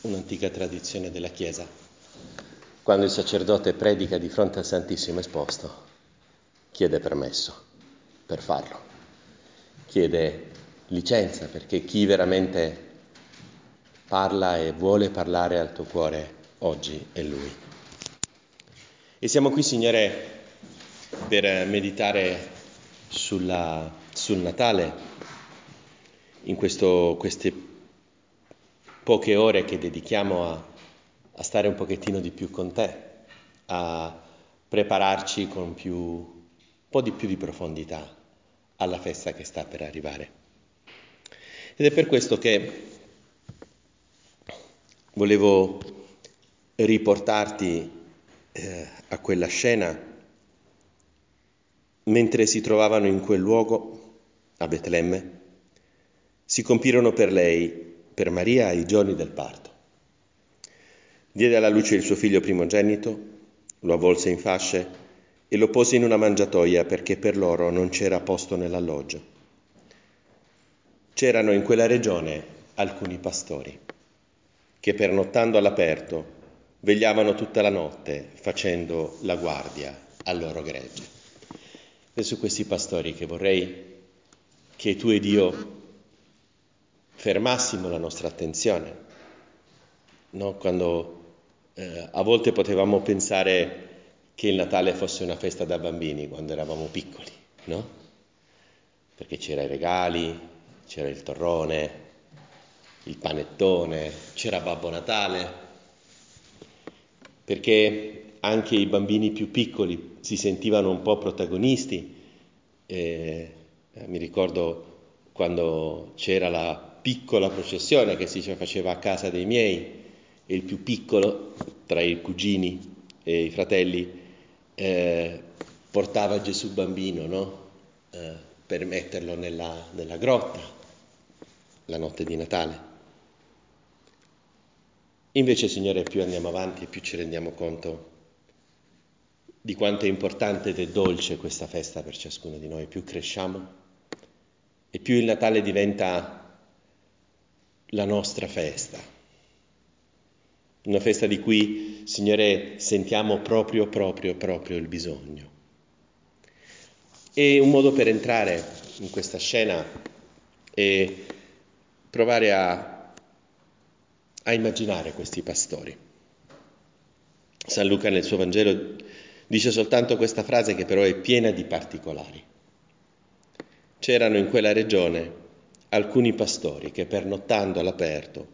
Un'antica tradizione della Chiesa. Quando il sacerdote predica di fronte al Santissimo Esposto, chiede permesso per farlo, chiede licenza, perché chi veramente parla e vuole parlare al tuo cuore oggi è Lui. E siamo qui, Signore, per meditare sul Natale, in queste poche ore che dedichiamo a stare un pochettino di più con te, a prepararci con un po' di più di profondità alla festa che sta per arrivare. Ed è per questo che volevo riportarti a quella scena mentre si trovavano in quel luogo, a Betlemme, si compirono per Maria i giorni del parto. Diede alla luce il suo figlio primogenito, lo avvolse in fasce e lo pose in una mangiatoia perché per loro non c'era posto nell'alloggio. C'erano in quella regione alcuni pastori che pernottando all'aperto vegliavano tutta la notte facendo la guardia al loro gregge. E su questi pastori che vorrei che tu ed io fermassimo la nostra attenzione, no? Quando a volte potevamo pensare che il Natale fosse una festa da bambini quando eravamo piccoli, no? Perché c'era i regali, c'era il torrone, il panettone, c'era Babbo Natale, perché anche i bambini più piccoli si sentivano un po' protagonisti. Mi ricordo quando c'era la piccola processione che si faceva a casa dei miei, e il più piccolo tra i cugini e i fratelli portava Gesù bambino, no? Per metterlo nella grotta la notte di Natale. Invece, Signore, più andiamo avanti e più ci rendiamo conto di quanto è importante ed è dolce questa festa per ciascuno di noi. Più cresciamo e più il Natale diventa la nostra festa, una festa di cui, Signore, sentiamo proprio il bisogno. E un modo per entrare in questa scena è provare a immaginare questi pastori. San Luca nel suo Vangelo dice soltanto questa frase che però è piena di particolari. C'erano in quella regione alcuni pastori che pernottando all'aperto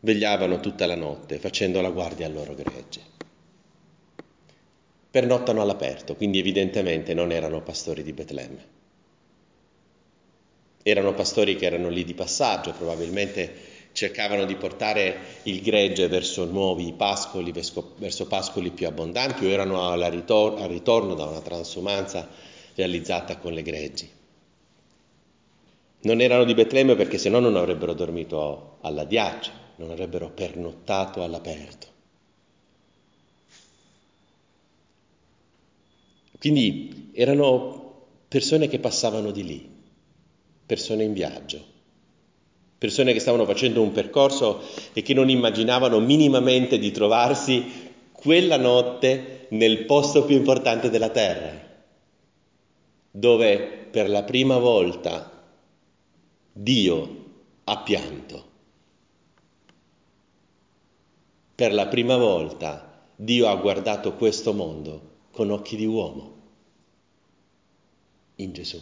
vegliavano tutta la notte facendo la guardia al loro gregge. Pernottano all'aperto, quindi evidentemente non erano pastori di Betlemme. Erano pastori che erano lì di passaggio, probabilmente cercavano di portare il gregge verso nuovi pascoli, verso pascoli più abbondanti, o erano al ritorno da una transumanza realizzata con le greggi. Non erano di Betlemme perché sennò non avrebbero dormito alla diaccia, non avrebbero pernottato all'aperto. Quindi erano persone che passavano di lì, persone in viaggio, persone che stavano facendo un percorso e che non immaginavano minimamente di trovarsi quella notte nel posto più importante della terra, dove per la prima volta Dio ha pianto. Per la prima volta Dio ha guardato questo mondo con occhi di uomo, in Gesù,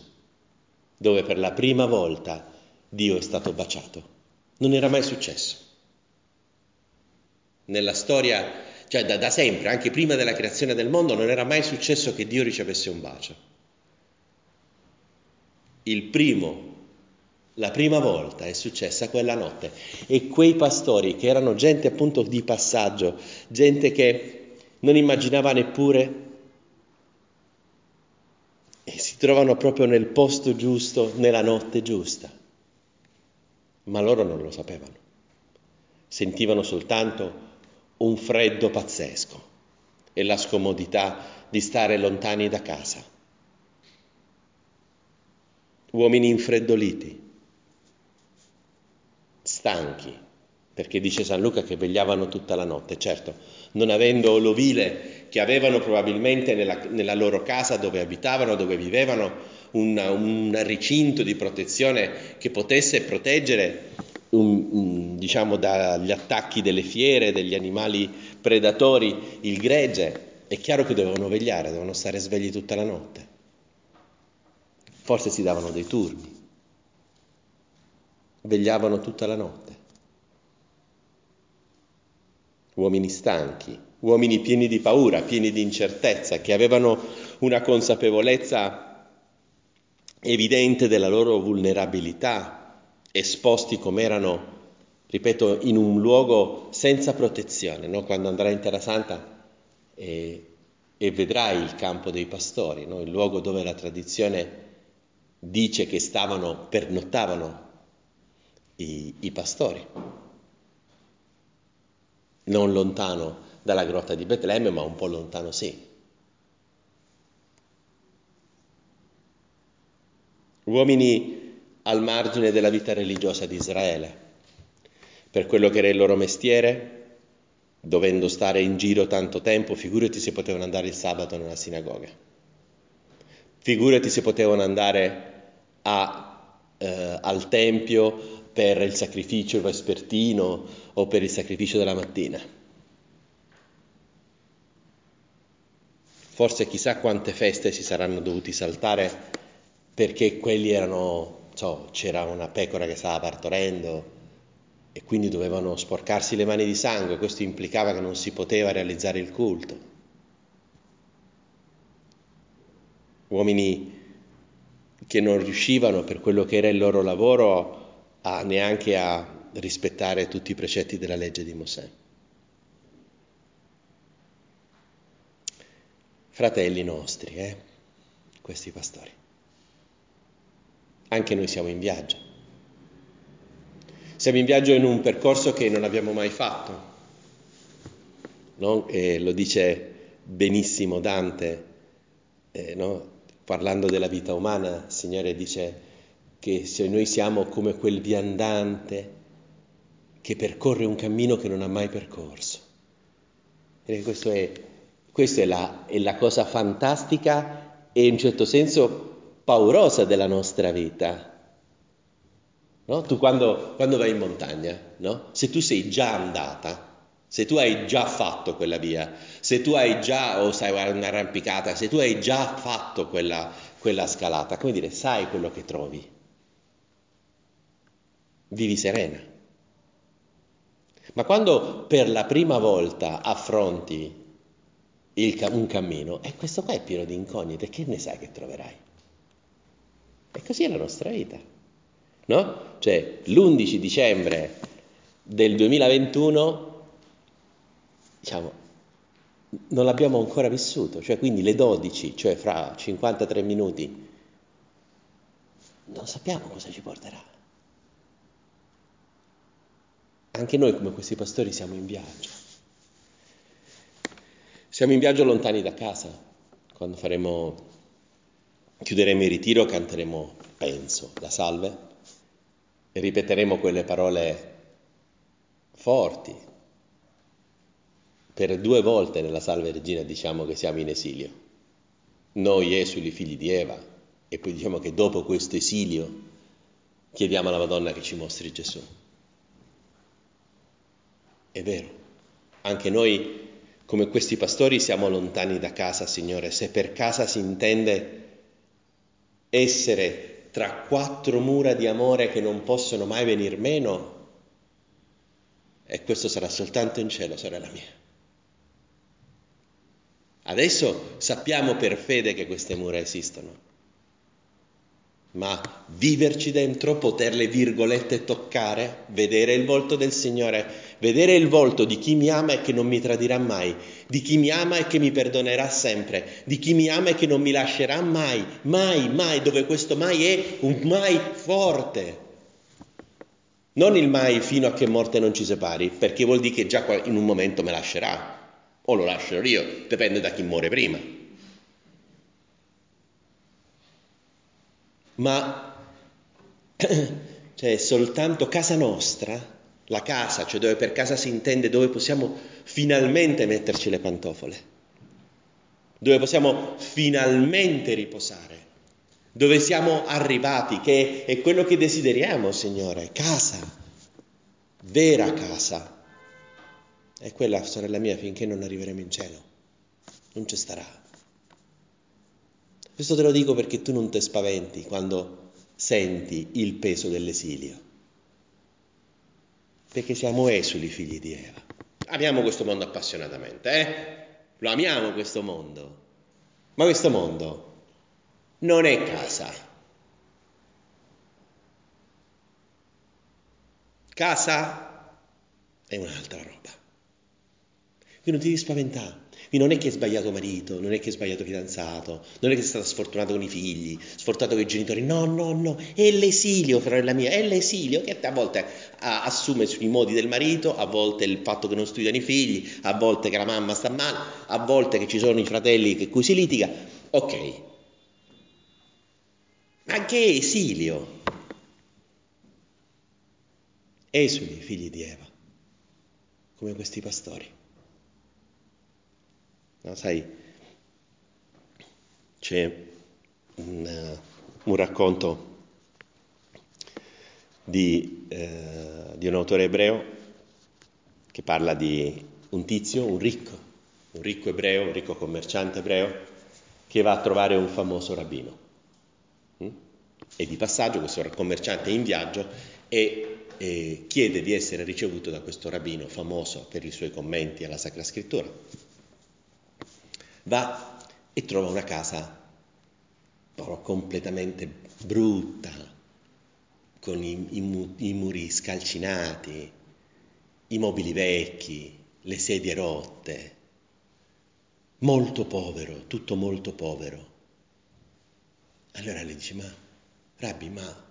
dove per la prima volta Dio è stato baciato. Non era mai successo. Nella storia, cioè da sempre, anche prima della creazione del mondo, non era mai successo che Dio ricevesse un bacio. La prima volta è successa quella notte, e quei pastori che erano gente appunto di passaggio, gente che non immaginava neppure, e si trovano proprio nel posto giusto, nella notte giusta. Ma loro non lo sapevano, sentivano soltanto un freddo pazzesco e la scomodità di stare lontani da casa. Uomini infreddoliti, stanchi, perché dice San Luca che vegliavano tutta la notte, certo, non avendo l'ovile che avevano probabilmente nella loro casa dove abitavano, dove vivevano, un recinto di protezione che potesse proteggere diciamo dagli attacchi delle fiere, degli animali predatori, il gregge. È chiaro che dovevano vegliare, dovevano stare svegli tutta la notte. Forse si davano dei turni, vegliavano tutta la notte. Uomini stanchi, uomini pieni di paura, pieni di incertezza, che avevano una consapevolezza evidente della loro vulnerabilità, esposti come erano, ripeto, in un luogo senza protezione, no? Quando andrai in Terra Santa e vedrai il campo dei pastori, no? Il luogo dove la tradizione dice che pernottavano i pastori. Non lontano dalla grotta di Betlemme, ma un po' lontano sì. Uomini al margine della vita religiosa di Israele, per quello che era il loro mestiere, dovendo stare in giro tanto tempo, figurati se potevano andare il sabato nella sinagoga, figurati se potevano andare al tempio per il sacrificio vespertino o per il sacrificio della mattina. Forse chissà quante feste si saranno dovuti saltare perché quelli erano, c'era una pecora che stava partorendo e quindi dovevano sporcarsi le mani di sangue. Questo implicava che non si poteva realizzare il culto. Uomini che non riuscivano, per quello che era il loro lavoro, neanche a rispettare tutti i precetti della legge di Mosè. Fratelli nostri, questi pastori. Anche noi siamo in viaggio. Siamo in viaggio in un percorso che non abbiamo mai fatto. No? E lo dice benissimo Dante, no? Parlando della vita umana, il Signore dice che se noi siamo come quel viandante che percorre un cammino che non ha mai percorso. E questa è la cosa fantastica e in un certo senso paurosa della nostra vita. No? Tu quando vai in montagna, no? Se tu sei già andata, se tu hai già fatto quella via, se tu hai già, sai un'arrampicata, se tu hai già fatto quella scalata, come dire, sai quello che trovi. Vivi serena. Ma quando per la prima volta affronti un cammino, questo qua è pieno di incognite, che ne sai che troverai? E così è la nostra vita, no? Cioè, l'11 dicembre del 2021, diciamo, non l'abbiamo ancora vissuto, cioè quindi le 12, cioè fra 53 minuti, non sappiamo cosa ci porterà. Anche noi, come questi pastori, siamo in viaggio. Siamo in viaggio lontani da casa. Quando chiuderemo il ritiro, canteremo, penso, la salve e ripeteremo quelle parole forti. Per 2 volte nella Salve Regina diciamo che siamo in esilio. Noi esuli, figli di Eva, e poi diciamo che dopo questo esilio chiediamo alla Madonna che ci mostri Gesù. È vero, anche noi come questi pastori siamo lontani da casa, Signore, se per casa si intende essere tra 4 mura di amore che non possono mai venir meno, e questo sarà soltanto in cielo, sorella mia. Adesso sappiamo per fede che queste mura esistono, ma viverci dentro, poterle, virgolette, toccare, vedere il volto del Signore, vedere il volto di chi mi ama e che non mi tradirà mai, di chi mi ama e che mi perdonerà sempre, di chi mi ama e che non mi lascerà mai, mai, mai, dove questo mai è un mai forte. Non il mai fino a che morte non ci separi, perché vuol dire che già in un momento me lascerà, o lo lascerò io, dipende da chi muore prima. Ma soltanto casa nostra la casa, cioè dove per casa si intende dove possiamo finalmente metterci le pantofole, dove possiamo finalmente riposare, dove siamo arrivati, che è quello che desideriamo, Signore, casa, vera casa. E quella, sorella mia, finché non arriveremo in cielo, non ci starà. Questo te lo dico perché tu non ti spaventi quando senti il peso dell'esilio. Perché siamo esuli, figli di Eva. Amiamo questo mondo appassionatamente, Lo amiamo questo mondo. Ma questo mondo non è casa. Casa è un'altra roba. Quindi non ti devi spaventare. Quindi non è che hai sbagliato marito, non è che hai sbagliato fidanzato, non è che sei stata sfortunata con i figli, sfortunato con i genitori, no, è l'esilio, fratello mia, è l'esilio che a volte assume sui modi del marito, a volte il fatto che non studiano i figli, a volte che la mamma sta male, a volte che ci sono i fratelli con cui si litiga, ok, ma che esilio? Esuli, figli di Eva, come questi pastori. No, sai, c'è un racconto di un autore ebreo che parla di un tizio, un ricco ebreo, un ricco commerciante ebreo, che va a trovare un famoso rabbino. E di passaggio questo commerciante è in viaggio e chiede di essere ricevuto da questo rabbino famoso per i suoi commenti alla Sacra Scrittura. Va e trova una casa però completamente brutta, con i muri scalcinati, i mobili vecchi, le sedie rotte, molto povero, tutto molto povero. Allora le dice, ma Rabbi, ma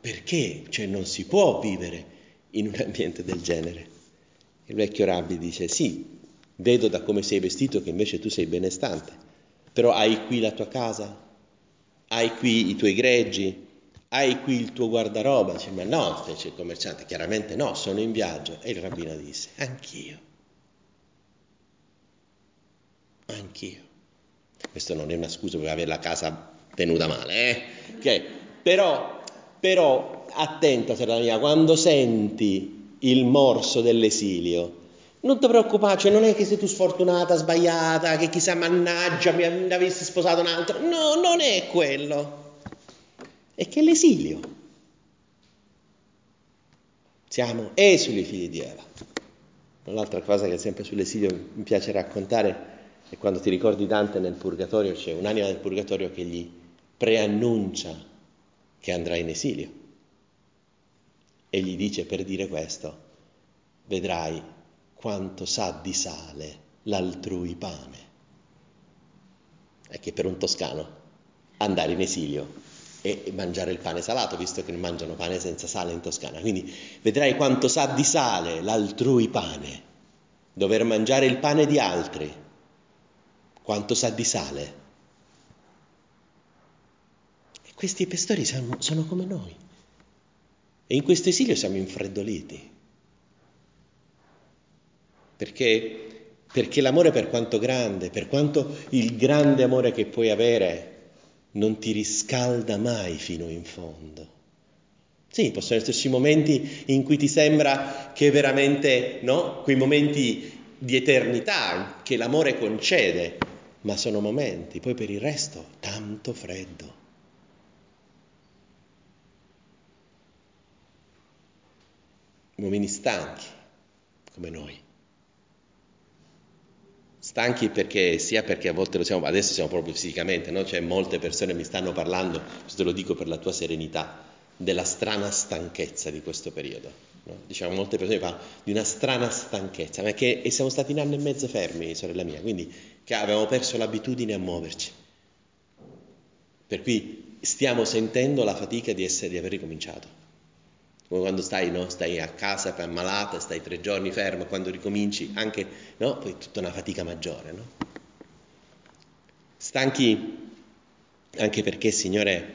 perché? Cioè non si può vivere in un ambiente del genere. Il vecchio Rabbi dice, sì, vedo da come sei vestito che invece tu sei benestante, però hai qui la tua casa, hai qui i tuoi greggi, hai qui il tuo guardaroba. Dice, ma no, fece il commerciante, chiaramente no, sono in viaggio. E il rabbino disse, anch'io. Questo non è una scusa per avere la casa tenuta male, Okay. Però attenta, sorella mia, quando senti il morso dell'esilio, non ti preoccupare, cioè non è che sei tu sfortunata, sbagliata, che chissà, mannaggia, mi avessi sposato un altro. No, non è quello. È che è l'esilio. Siamo esuli, figli di Eva. Un'altra cosa che sempre sull'esilio mi piace raccontare è quando ti ricordi Dante nel Purgatorio, c'è un'anima del Purgatorio che gli preannuncia che andrà in esilio. E gli dice, per dire questo, vedrai quanto sa di sale l'altrui pane. È che per un toscano andare in esilio e mangiare il pane salato, visto che non mangiano pane senza sale in Toscana, quindi vedrai quanto sa di sale l'altrui pane, dover mangiare il pane di altri, quanto sa di sale. E questi pastori sono come noi, e in questo esilio siamo infreddoliti. Perché l'amore, per quanto grande, per quanto il grande amore che puoi avere, non ti riscalda mai fino in fondo. Sì, possono esserci momenti in cui ti sembra che veramente, no? Quei momenti di eternità che l'amore concede, ma sono momenti, poi per il resto, tanto freddo. Uomini stanchi, come noi. Stanchi perché a volte lo siamo, adesso siamo proprio fisicamente, no? Cioè molte persone mi stanno parlando, questo lo dico per la tua serenità, della strana stanchezza di questo periodo, no? Diciamo, molte persone parlano di una strana stanchezza, ma che siamo stati un anno e mezzo fermi, sorella mia, quindi che avevamo perso l'abitudine a muoverci, per cui stiamo sentendo la fatica di aver ricominciato. Come quando stai a casa, per ammalata, stai 3 giorni fermo, quando ricominci anche, no? Poi tutta una fatica maggiore, no? Stanchi anche perché, Signore,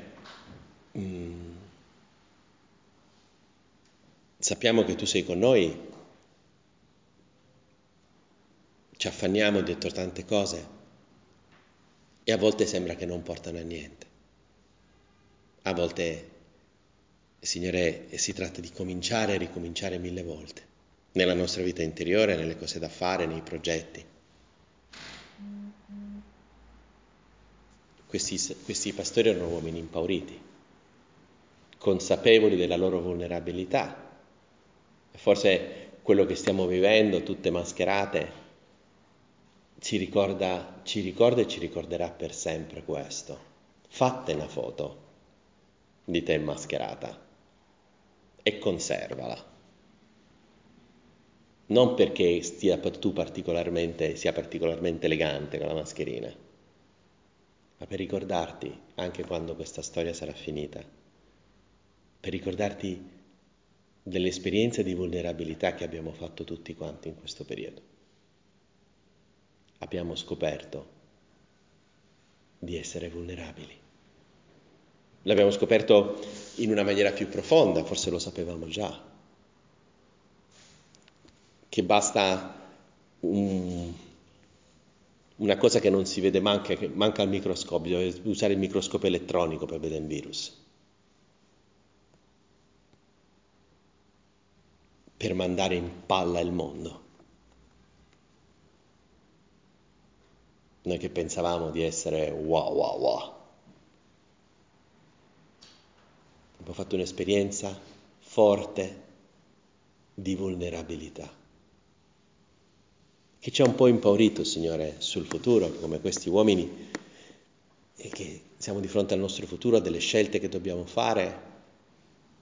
sappiamo che tu sei con noi, ci affanniamo dietro tante cose e a volte sembra che non portano a niente. A volte, Signore, si tratta di cominciare e ricominciare 1000 volte nella nostra vita interiore, nelle cose da fare, nei progetti. Questi pastori erano uomini impauriti, consapevoli della loro vulnerabilità. Forse quello che stiamo vivendo, tutte mascherate, ci ricorda e ci ricorderà per sempre questo. Fatte una foto di te mascherata e conservala. Non perché sia particolarmente elegante con la mascherina, ma per ricordarti, anche quando questa storia sarà finita, per ricordarti dell'esperienza di vulnerabilità che abbiamo fatto tutti quanti in questo periodo. Abbiamo scoperto di essere vulnerabili. L'abbiamo scoperto in una maniera più profonda, forse lo sapevamo già, che basta una cosa che non si vede, manca al microscopio, deve usare il microscopio elettronico per vedere un virus. Per mandare in palla il mondo. Noi che pensavamo di essere wow. Abbiamo fatto un'esperienza forte di vulnerabilità, che ci ha un po' impaurito, Signore, sul futuro, come questi uomini, e che siamo di fronte al nostro futuro, a delle scelte che dobbiamo fare,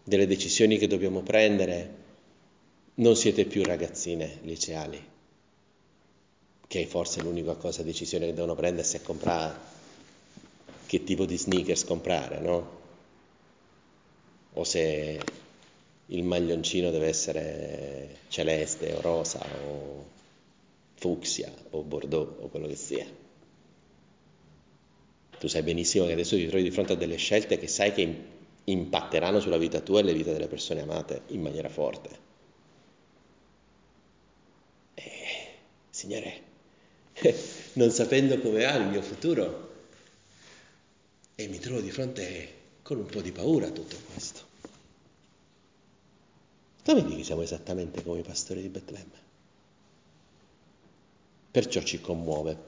delle decisioni che dobbiamo prendere. Non siete più ragazzine liceali, che forse l'unica decisione che devono prendersi è comprare che tipo di sneakers comprare, no? O se il maglioncino deve essere celeste o rosa o fucsia o bordeaux o quello che sia. Tu sai benissimo che adesso ti trovi di fronte a delle scelte che sai che impatteranno sulla vita tua e la vita delle persone amate in maniera forte. Signore, non sapendo come ha il mio futuro, e mi trovo di fronte con un po' di paura a tutto questo. Tu vedi che siamo esattamente come i pastori di Betlemme. Perciò ci commuove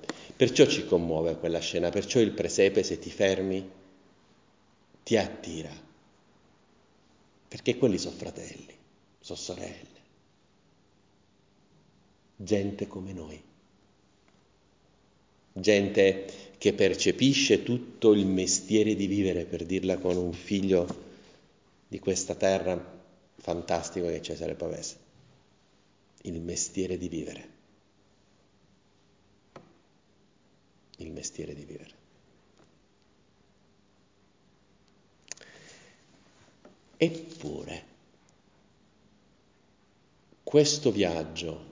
quella scena, perciò il presepe, se ti fermi, ti attira, perché quelli sono fratelli, sono sorelle, gente come noi, gente che percepisce tutto il mestiere di vivere, per dirla con un figlio di questa terra fantastico che è Cesare Pavese, il mestiere di vivere. Il mestiere di vivere. Eppure, questo viaggio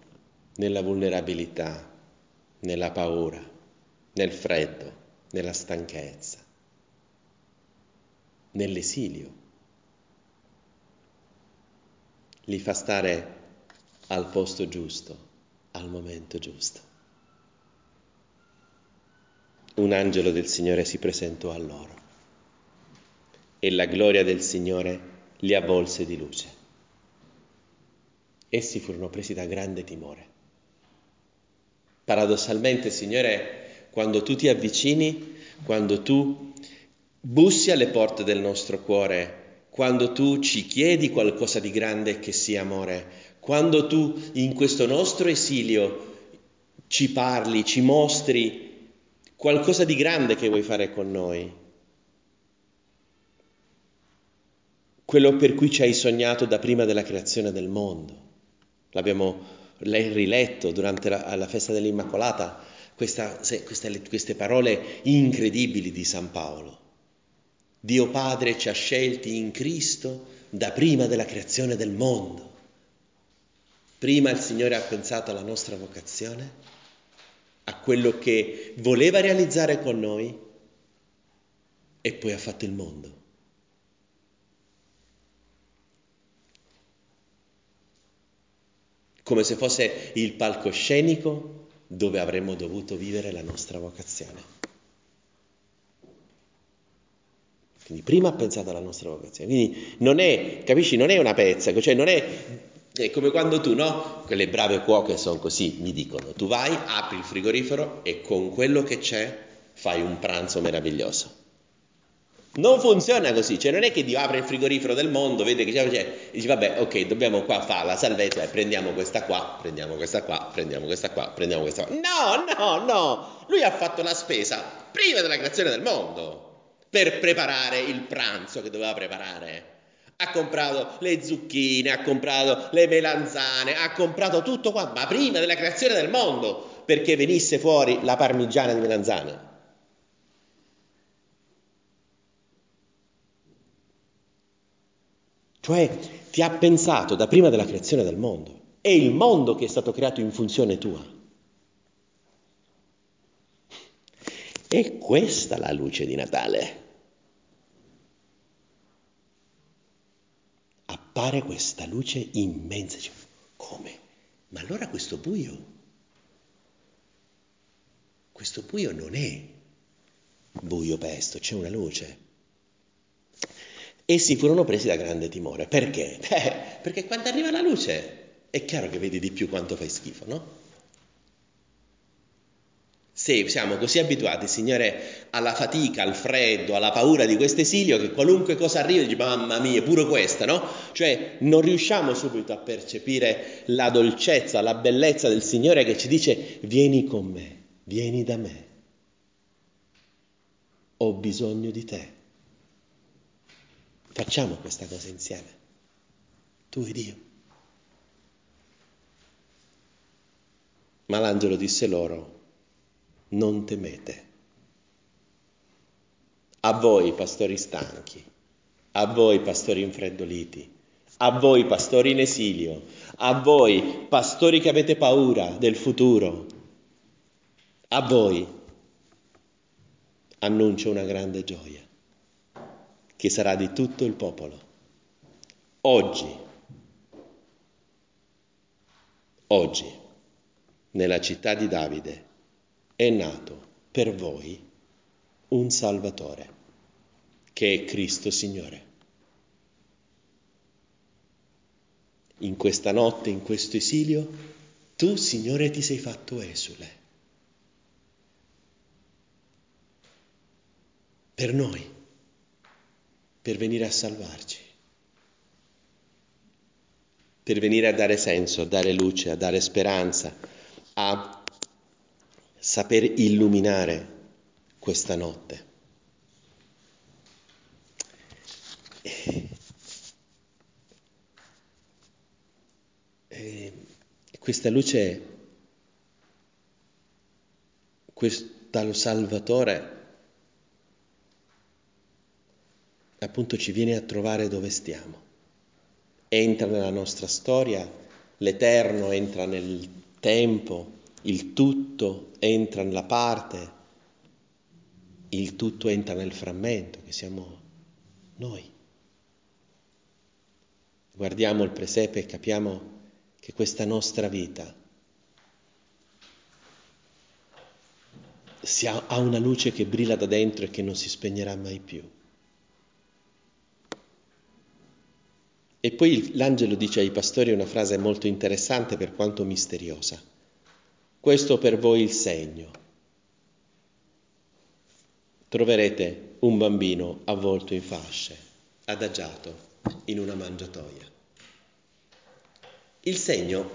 nella vulnerabilità, nella paura, nel freddo, nella stanchezza, nell'esilio, li fa stare al posto giusto, al momento giusto. Un angelo del Signore si presentò a loro e la gloria del Signore li avvolse di luce. Essi furono presi da grande timore. Paradossalmente, Signore, quando tu ti avvicini, quando tu bussi alle porte del nostro cuore, quando tu ci chiedi qualcosa di grande che sia amore, quando tu in questo nostro esilio ci parli, ci mostri qualcosa di grande che vuoi fare con noi, quello per cui ci hai sognato da prima della creazione del mondo. L'abbiamo riletto durante alla festa dell'Immacolata, queste parole incredibili di San Paolo. Dio Padre ci ha scelti in Cristo da prima della creazione del mondo. Prima il Signore ha pensato alla nostra vocazione, a quello che voleva realizzare con noi, e poi ha fatto il mondo. come se fosse il palcoscenico dove avremmo dovuto vivere la nostra vocazione. Quindi prima pensate alla nostra vocazione. Quindi non è, capisci, non è una pezza, cioè non è, è come quando tu, no? Quelle brave cuoche sono così, mi dicono, tu vai, apri il frigorifero e con quello che c'è fai un pranzo meraviglioso. Non funziona così, cioè non è che Dio apre il frigorifero del mondo, vede che c'è e dice vabbè, ok, dobbiamo qua fare la salvezza e prendiamo questa qua, prendiamo questa qua, prendiamo questa qua, prendiamo questa qua. No, lui ha fatto la spesa prima della creazione del mondo per preparare il pranzo che doveva preparare. Ha comprato le zucchine, ha comprato le melanzane, ha comprato tutto qua, ma prima della creazione del mondo, perché venisse fuori la parmigiana di melanzane. Cioè ti ha pensato da prima della creazione del mondo. È il mondo che è stato creato in funzione tua. E questa è la luce di Natale. Appare questa luce immensa. Come? Ma allora questo buio? Questo buio non è buio pesto, c'è una luce. Essi furono presi da grande timore. Perché? Perché quando arriva la luce è chiaro che vedi di più quanto fai schifo, no? Se siamo così abituati, Signore, alla fatica, al freddo, alla paura di questo esilio, che qualunque cosa arriva dici, mamma mia, pure questa, no? Cioè, non riusciamo subito a percepire la dolcezza, la bellezza del Signore che ci dice, vieni con me, vieni da me, ho bisogno di te. Facciamo questa cosa insieme, tu ed io. Ma l'angelo disse loro, non temete. A voi pastori stanchi, a voi pastori infreddoliti, a voi pastori in esilio, a voi pastori che avete paura del futuro, a voi annuncio una grande gioia che sarà di tutto il popolo. Oggi, nella città di Davide, è nato per voi un Salvatore, che è Cristo Signore. In questa notte, in questo esilio, tu, Signore, ti sei fatto esule. Per noi, per venire a salvarci, per venire a dare senso, a dare luce, a dare speranza, a saper illuminare questa notte. E questa luce, questo Salvatore, appunto ci viene a trovare dove stiamo. Entra nella nostra storia, l'Eterno entra nel tempo, il tutto entra nella parte, il tutto entra nel frammento che siamo noi. Guardiamo il presepe e capiamo che questa nostra vita ha una luce che brilla da dentro e che non si spegnerà mai più. E poi l'angelo dice ai pastori una frase molto interessante per quanto misteriosa. Questo per voi il segno. Troverete un bambino avvolto in fasce, adagiato in una mangiatoia. Il segno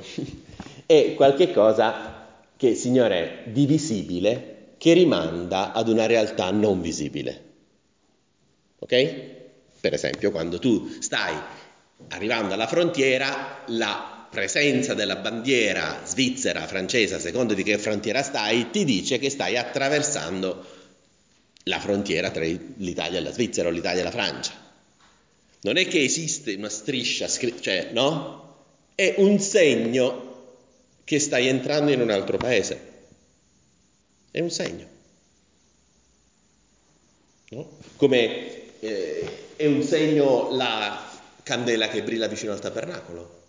è qualche cosa che, Signore, è divisibile, che rimanda ad una realtà non visibile. Ok? Per esempio, quando tu stai arrivando alla frontiera, la presenza della bandiera svizzera, francese, a seconda di che frontiera stai, ti dice che stai attraversando la frontiera tra l'Italia e la Svizzera o l'Italia e la Francia. Non è che esiste una striscia, cioè, no? È un segno che stai entrando in un altro paese. È un segno. No? Come è un segno la candela che brilla vicino al tabernacolo.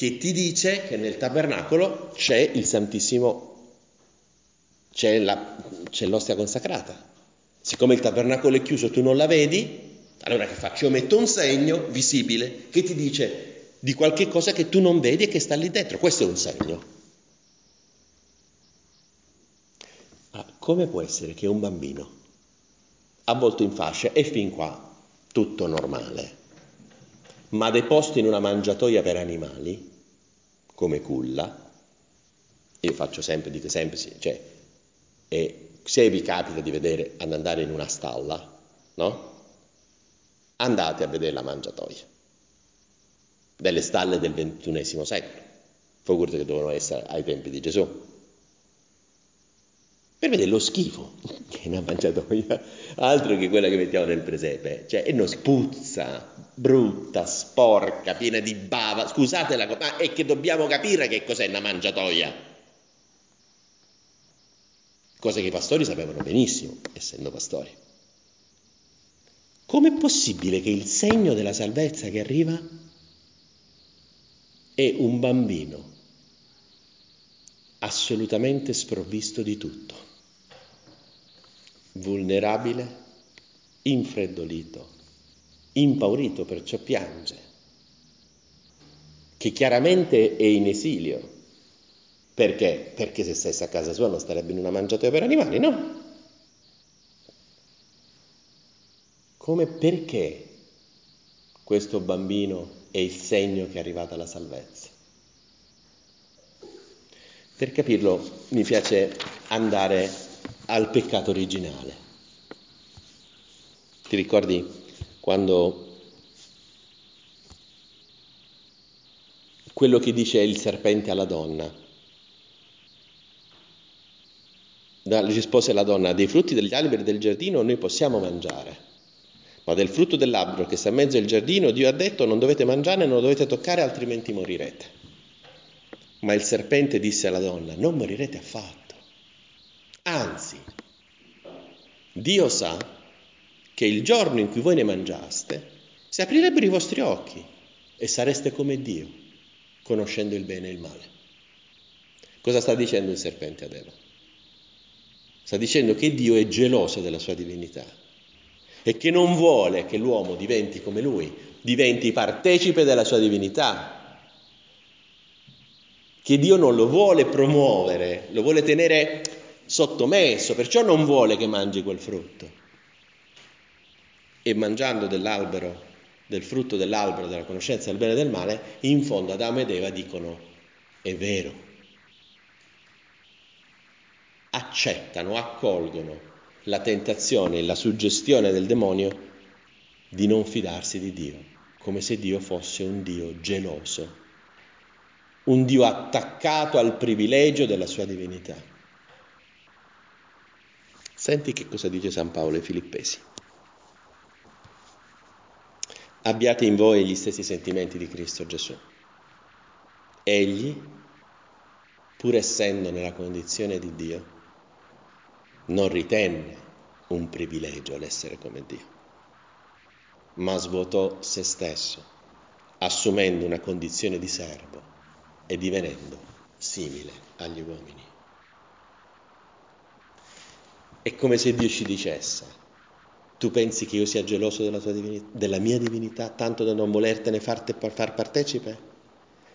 che ti dice che nel tabernacolo c'è il Santissimo, c'è l'ostia consacrata. Siccome il tabernacolo è chiuso, tu non la vedi, allora che faccio? Io metto un segno visibile che ti dice di qualche cosa che tu non vedi e che sta lì dentro. Questo è un segno. Come può essere che un bambino avvolto in fascia e fin qua tutto normale, ma deposto in una mangiatoia per animali come culla, io faccio sempre, dite sempre, cioè, e se vi capita di vedere ad andare in una stalla, no? Andate a vedere la mangiatoia delle stalle del XXI secolo, figurate che dovevano essere ai tempi di Gesù, per vedere lo schifo che è una mangiatoia, altro che quella che mettiamo nel presepe, cioè, e non spuzza, brutta, sporca, piena di bava, scusatela, ma è che dobbiamo capire che cos'è una mangiatoia, cosa che i pastori sapevano benissimo, essendo pastori. Com'è possibile che il segno della salvezza che arriva è un bambino assolutamente sprovvisto di tutto? Vulnerabile, infreddolito, impaurito, perciò piange, che chiaramente è in esilio. Perché? Perché se stesse a casa sua non starebbe in una mangiatoia per animali, no? Come, perché questo bambino è il segno che è arrivata la salvezza? Per capirlo mi piace andare al peccato originale. Ti ricordi quando quello che dice il serpente alla donna? Rispose la donna: dei frutti degli alberi del giardino noi possiamo mangiare, ma del frutto dell'albero che sta in mezzo al giardino Dio ha detto non dovete mangiare, non lo dovete toccare, altrimenti morirete. Ma il serpente disse alla donna: non morirete affatto. Anzi, Dio sa che il giorno in cui voi ne mangiaste si aprirebbero i vostri occhi e sareste come Dio, conoscendo il bene e il male. Cosa sta dicendo il serpente ad Eva? Sta dicendo che Dio è geloso della sua divinità e che non vuole che l'uomo diventi come lui, diventi partecipe della sua divinità. Che Dio non lo vuole promuovere, lo vuole tenere sottomesso, perciò non vuole che mangi quel frutto. E mangiando dell'albero, del frutto dell'albero della conoscenza del bene e del male, in fondo Adamo ed Eva dicono: è vero. Accettano, accolgono la tentazione, la suggestione del demonio di non fidarsi di Dio, come se Dio fosse un Dio geloso, un Dio attaccato al privilegio della sua divinità. Senti che cosa dice San Paolo ai Filippesi. Abbiate in voi gli stessi sentimenti di Cristo Gesù. Egli, pur essendo nella condizione di Dio, non ritenne un privilegio l'essere come Dio, ma svuotò se stesso, assumendo una condizione di servo e divenendo simile agli uomini. È come se Dio ci dicesse: tu pensi che io sia geloso della mia divinità tanto da non volertene far partecipe?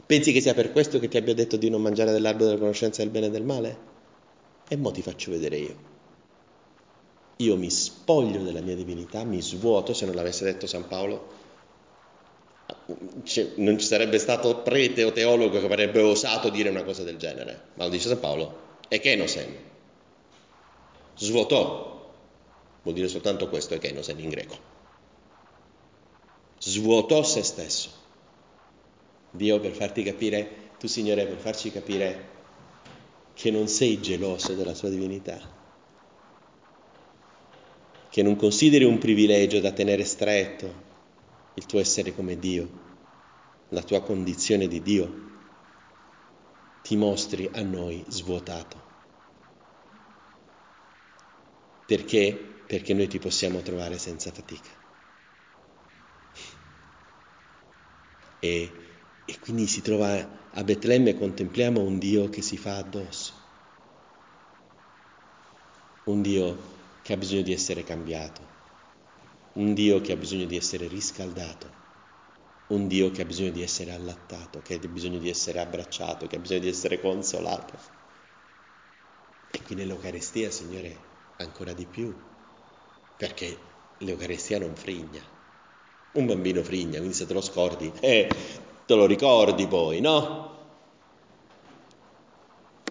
Pensi che sia per questo che ti abbia detto di non mangiare dell'albero della conoscenza del bene e del male? E mo ti faccio vedere io. Io mi spoglio della mia divinità, mi svuoto. Se non l'avesse detto San Paolo, non ci sarebbe stato prete o teologo che avrebbe osato dire una cosa del genere. Ma lo dice San Paolo, e che non sembra. Svuotò, vuol dire soltanto questo, che è kenosen in greco. Svuotò se stesso. Dio, per farti capire, tu Signore, per farci capire che non sei geloso della sua divinità, che non consideri un privilegio da tenere stretto il tuo essere come Dio, la tua condizione di Dio, ti mostri a noi svuotato. Perché? Perché noi ti possiamo trovare senza fatica. E E quindi si trova a Betlemme e contempliamo un Dio che si fa addosso, un Dio che ha bisogno di essere cambiato, un Dio che ha bisogno di essere riscaldato, un Dio che ha bisogno di essere allattato, che ha bisogno di essere abbracciato, che ha bisogno di essere consolato. E qui nell'Eucaristia, Signore, ancora di più, perché l'Eucaristia non frigna. Un bambino frigna, quindi se te lo scordi, te lo ricordi poi, no?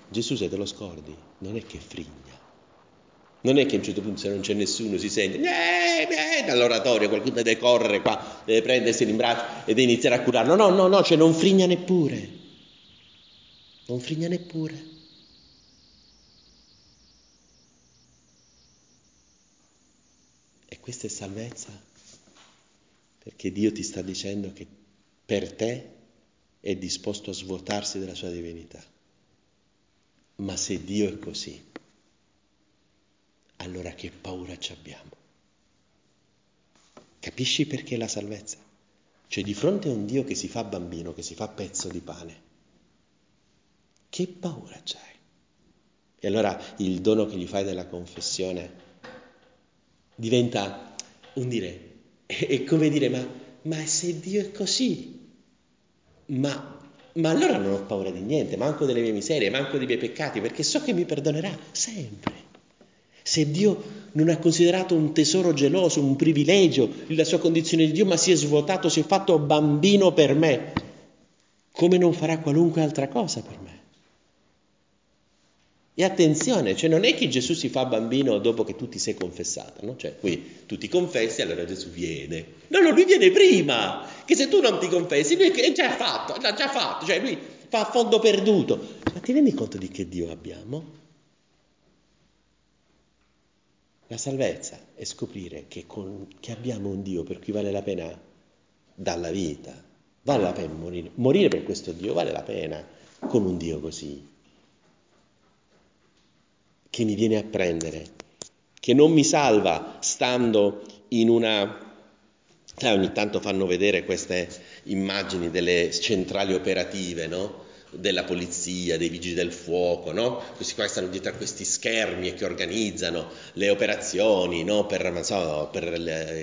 Gesù, se te lo scordi, non è che frigna. Non è che a un certo punto, se non c'è nessuno, si sente dall'oratorio qualcuno deve correre qua, deve prendersi in braccio e deve iniziare a curarlo. No, cioè non frigna neppure. Non frigna neppure. E questa è salvezza, perché Dio ti sta dicendo che per te è disposto a svuotarsi della sua divinità. Ma se Dio è così, allora che paura ci abbiamo? Capisci perché la salvezza? Cioè di fronte a un Dio che si fa bambino, che si fa pezzo di pane, che paura c'hai? E allora il dono che gli fai della confessione diventa un dire, è come dire, ma se Dio è così, ma allora non ho paura di niente, manco delle mie miserie, manco dei miei peccati, perché so che mi perdonerà sempre. Se Dio non ha considerato un tesoro geloso, un privilegio, la sua condizione di Dio, ma si è svuotato, si è fatto bambino per me, come non farà qualunque altra cosa per me? E attenzione, cioè non è che Gesù si fa bambino dopo che tu ti sei confessata, no? Cioè qui tu ti confessi, allora Gesù viene. No, lui viene prima, che se tu non ti confessi, lui è già fatto, l'ha già fatto, cioè lui fa a fondo perduto. Ma ti rendi conto di che Dio abbiamo? La salvezza è scoprire che abbiamo un Dio per cui vale la pena dalla vita, vale la pena morire. Morire per questo Dio vale la pena, con un Dio così, che mi viene a prendere, che non mi salva stando in una... ogni tanto fanno vedere queste immagini delle centrali operative, no? Della polizia, dei vigili del fuoco, no? Questi qua che stanno dietro a questi schermi e che organizzano le operazioni, no? Per, non so, per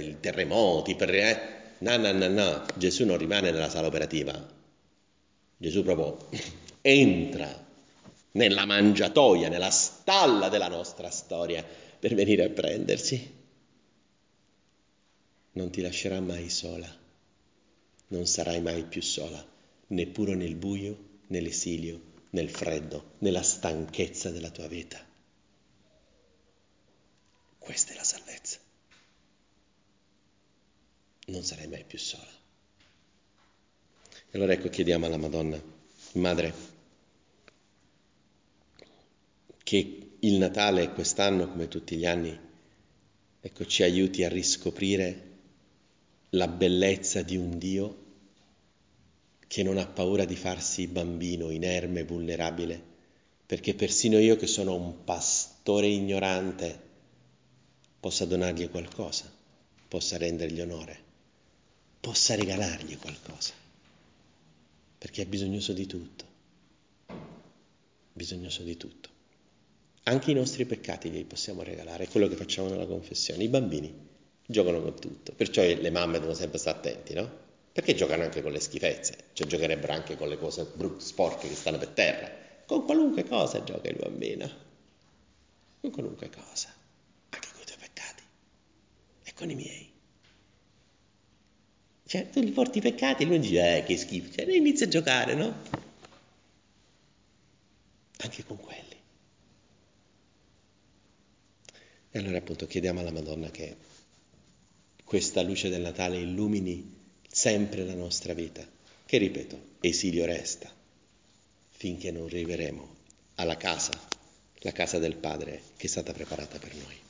i terremoti, per... No, Gesù non rimane nella sala operativa. Gesù proprio entra nella mangiatoia, nella stalla della nostra storia per venire a prendersi. Non ti lascerà mai sola, non sarai mai più sola, neppure nel buio, nell'esilio, nel freddo, nella stanchezza della tua vita. Questa è la salvezza. Non sarai mai più sola. E allora ecco, chiediamo alla Madonna, Madre, che il Natale quest'anno, come tutti gli anni, ecco, ci aiuti a riscoprire la bellezza di un Dio che non ha paura di farsi bambino, inerme, vulnerabile, perché persino io che sono un pastore ignorante possa donargli qualcosa, possa rendergli onore, possa regalargli qualcosa, perché è bisognoso di tutto, anche i nostri peccati li possiamo regalare, è quello che facciamo nella confessione, i bambini giocano con tutto, perciò le mamme devono sempre stare attenti, no? Perché giocano anche con le schifezze, cioè giocherebbero anche con le cose sporche che stanno per terra, con qualunque cosa gioca il bambino, con qualunque cosa, anche con i tuoi peccati e con i miei. Cioè tu gli porti i peccati e lui dice che schifo, cioè lui inizia a giocare, no? Anche con quelli. E allora appunto chiediamo alla Madonna che questa luce del Natale illumini sempre la nostra vita, che ripeto, esilio resta, finché non arriveremo alla casa, la casa del Padre che è stata preparata per noi.